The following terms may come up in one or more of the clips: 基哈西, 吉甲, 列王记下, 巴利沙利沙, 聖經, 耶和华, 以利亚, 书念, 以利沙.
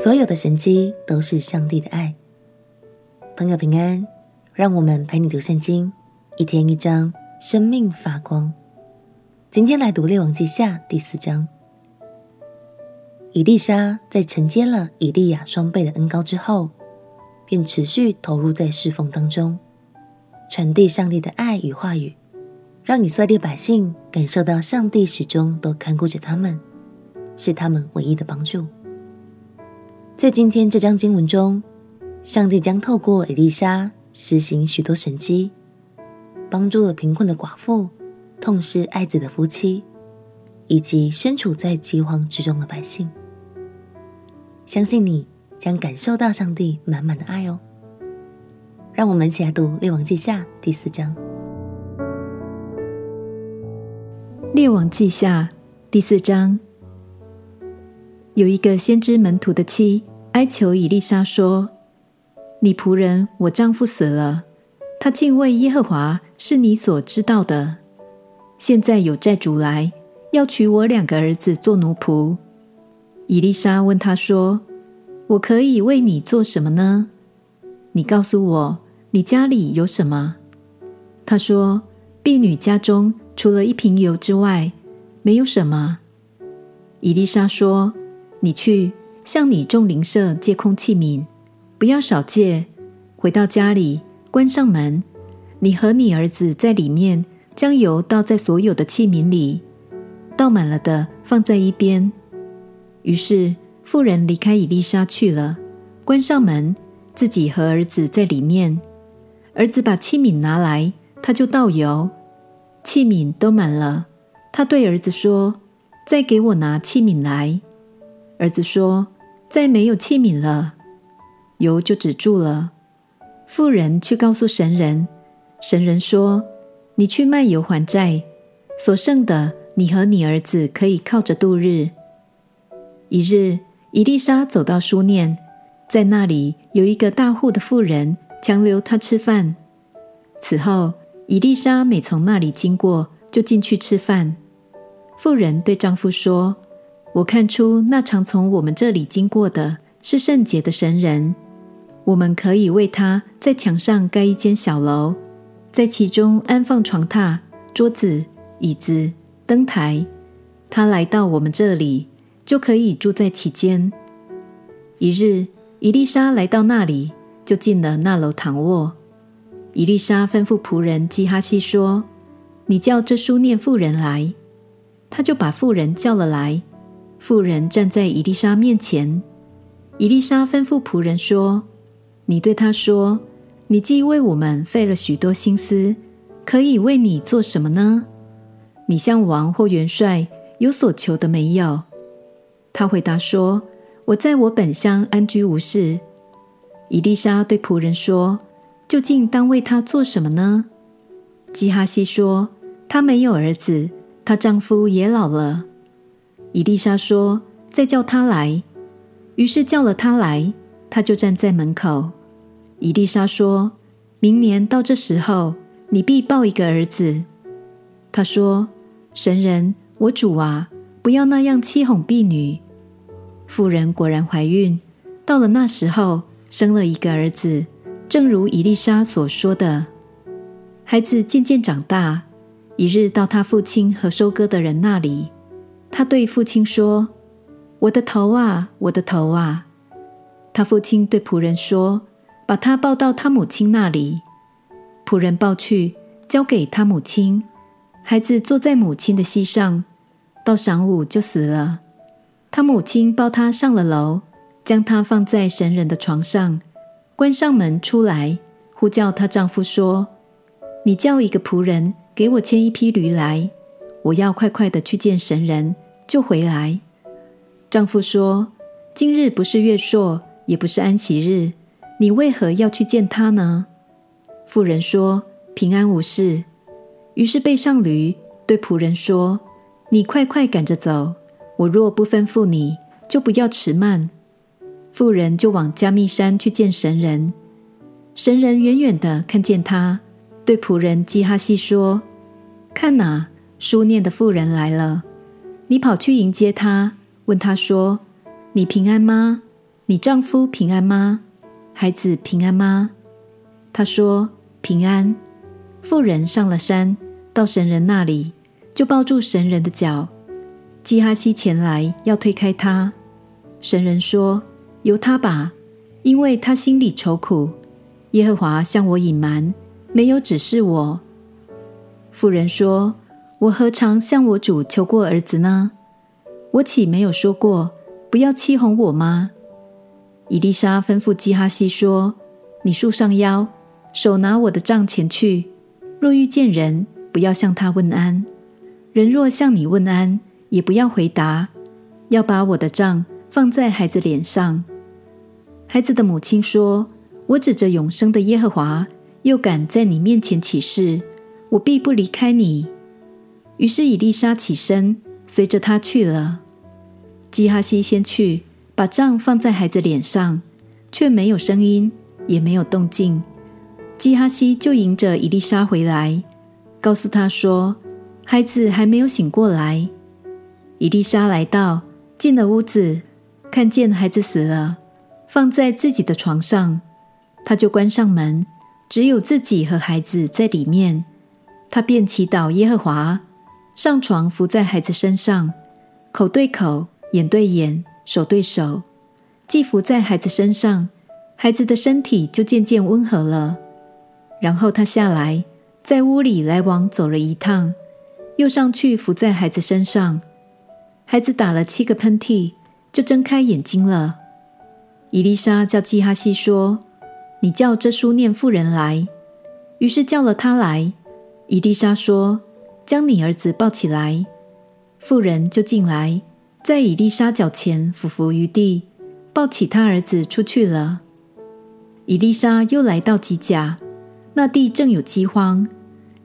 所有的神迹都是上帝的爱。朋友平安，让我们陪你读圣经，一天一章，生命发光。今天来读列王记下第4章。以利沙在承接了以利亚双倍的恩膏之后，便持续投入在侍奉当中，传递上帝的爱与话语，让以色列百姓感受到上帝始终都看顾着他们，是他们唯一的帮助。在今天这章经文中，上帝将透过以利沙实行许多神迹，帮助了贫困的寡妇、痛失爱子的夫妻，以及身处在饥荒之中的百姓。相信你将感受到上帝满满的爱哦。让我们一起来读《列王记下》第4章。《列王记下》第4章，有一个先知门徒的妻哀求以利沙说：“你仆人我丈夫死了，他敬畏耶和华是你所知道的。现在有债主来，要娶我2个儿子做奴仆。”以利沙问他说：“我可以为你做什么呢？你告诉我，你家里有什么？”他说：“婢女家中除了1瓶油之外，没有什么。”以利沙说：“你去向你众邻舍借空器皿，不要少借。回到家里，关上门，你和你儿子在里面将油倒在所有的器皿里，倒满了的放在一边。”于是妇人离开以利沙去了，关上门，自己和儿子在里面。儿子把器皿拿来，他就倒油，器皿都满了。他对儿子说：“再给我拿器皿来。”儿子说：“再没有器皿了。”油就止住了。妇人去告诉神人，神人说：“你去卖油还债，所剩的你和你儿子可以靠着度日。”一日，以利沙走到书念，在那里有一个大户的妇人强留他吃饭。此后，以利沙每从那里经过，就进去吃饭。妇人对丈夫说：“我看出那常从我们这里经过的是圣洁的神人，我们可以为他在墙上盖一间小楼，在其中安放床榻、桌子、椅子、灯台，他来到我们这里，就可以住在其间。”一日，以利沙来到那里，就进了那楼躺卧。以利沙吩咐仆人基哈西说：“你叫这书念妇人来。”他就把妇人叫了来，妇人站在以利沙面前。以利沙吩咐仆人说：“你对他说，你既为我们费了许多心思，可以为你做什么呢？你向王或元帅有所求的没有？”他回答说：“我在我本乡安居无事。”以利沙对仆人说：“究竟当为他做什么呢？”基哈西说：“他没有儿子，她丈夫也老了。”以利沙说：“再叫他来。”于是叫了他来，他就站在门口。以利沙说：“明年到这时候，你必抱1个儿子。”他说：“神人，我主啊，不要那样欺哄婢女。”妇人果然怀孕，到了那时候，生了1个儿子，正如以利沙所说的。孩子渐渐长大，一日到他父亲和收割的人那里，他对父亲说：“我的头啊，我的头啊！”他父亲对仆人说：“把他抱到他母亲那里。”仆人抱去，交给他母亲。孩子坐在母亲的膝上，到晌午就死了。他母亲抱他上了楼，将他放在神人的床上，关上门出来，呼叫她丈夫说：“你叫1个仆人给我牵1匹驴来，我要快快地去见神人，就回来。”丈夫说：“今日不是月朔，也不是安息日，你为何要去见他呢？”妇人说：“平安无事。”于是背上驴，对仆人说：“你快快赶着走，我若不吩咐你，就不要迟慢。”妇人就往加密山去见神人。神人远远地看见他，对仆人基哈西说：“看哪，书念的妇人来了。你跑去迎接他，问他说：‘你平安吗？’你丈夫平安吗？孩子平安吗？他说平安。妇人上了山，到神人那里，就抱住神人的脚。基哈西前来要推开他，神人说，由他吧，因为他心里愁苦，耶和华向我隐瞒，没有指示我。妇人说，我何尝向我主求过儿子呢？我岂没有说过不要欺哄我吗？以利沙吩咐基哈西说，你束上腰，手拿我的杖前去，若遇见人，不要向他问安，人若向你问安，也不要回答，要把我的杖放在孩子脸上。孩子的母亲说，我指着永生的耶和华，又敢在你面前起誓，我必不离开你。于是以利沙起身，随着他去了。基哈西先去，把杖放在孩子脸上，却没有声音，也没有动静。基哈西就迎着以利沙回来，告诉他说，孩子还没有醒过来。以利沙来到，进了屋子，看见孩子死了，放在自己的床上，他就关上门，只有自己和孩子在里面。他便祈祷耶和华，上床伏在孩子身上，口对口，眼对眼，手对手，既伏在孩子身上，孩子的身体就渐渐温和了。然后他下来，在屋里来往走了一趟，又上去伏在孩子身上。孩子打了7个喷嚏，就睁开眼睛了。以利沙叫基哈西说，你叫这书念妇人来。于是叫了他来。以利沙说，将你儿子抱起来。妇人就进来，在以利沙脚前俯伏于地，抱起他儿子出去了。以利沙又来到吉甲，那地正有饥荒，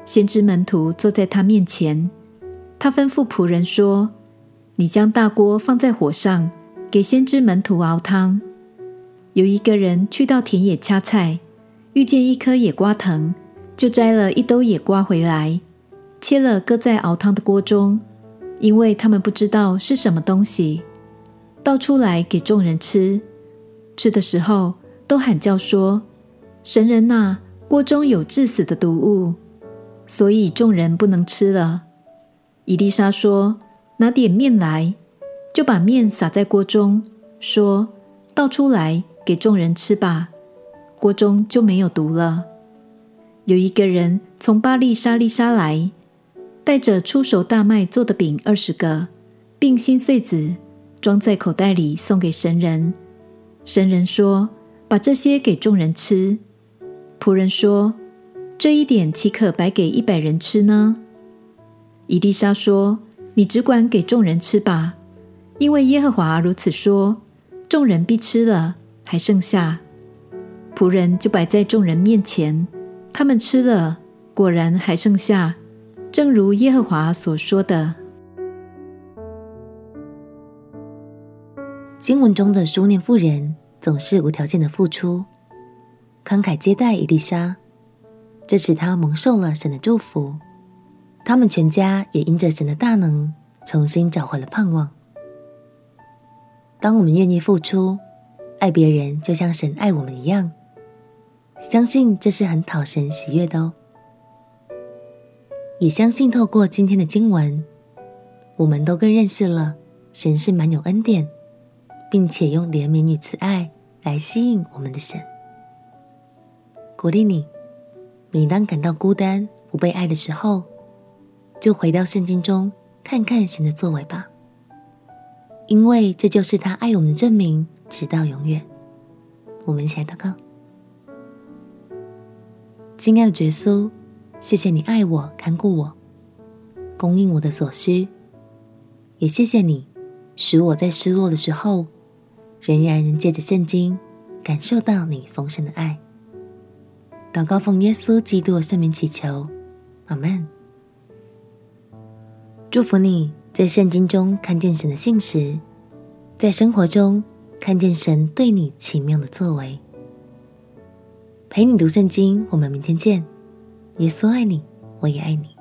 先知门徒坐在他面前。他吩咐仆人说，你将大锅放在火上，给先知门徒熬汤。有一个人去到田野掐菜，遇见一棵野瓜藤，就摘了一兜野瓜回来，切了搁在熬汤的锅中，因为他们不知道是什么东西，倒出来给众人吃。吃的时候都喊叫说，神人啊，锅中有致死的毒物，所以众人不能吃了。以利沙说，拿点面来，就把面撒在锅中，说，倒出来给众人吃吧，锅中就没有毒了。有一个人从巴利沙利沙来，带着初熟大麦做的饼20个，并新穗子，装在口袋里送给神人。神人说，把这些给众人吃。仆人说，这一点岂可白给100人吃呢？以利沙说，你只管给众人吃吧，因为耶和华如此说，众人必吃了，还剩下。仆人就摆在众人面前，他们吃了，果然还剩下，正如耶和华所说的。经文中的书念妇人总是无条件的付出，慷慨接待以利沙，这使她蒙受了神的祝福。他们全家也因着神的大能，重新找回了盼望。当我们愿意付出，爱别人就像神爱我们一样，相信这是很讨神喜悦的哦。也相信透过今天的经文，我们都更认识了神是满有恩典，并且用怜悯与慈爱来吸引我们的神。鼓励你，每当感到孤单不被爱的时候，就回到圣经中看看神的作为吧，因为这就是他爱我们的证明，直到永远。我们一起来祷告。亲爱的耶稣，谢谢你爱我，看顾我，供应我的所需，也谢谢你使我在失落的时候，仍然能借着圣经感受到你丰盛的爱。祷告奉耶稣基督的圣名祈求，阿们。祝福你在圣经中看见神的信实，在生活中看见神对你奇妙的作为。陪你读圣经，我们明天见。耶稣爱你，我也爱你。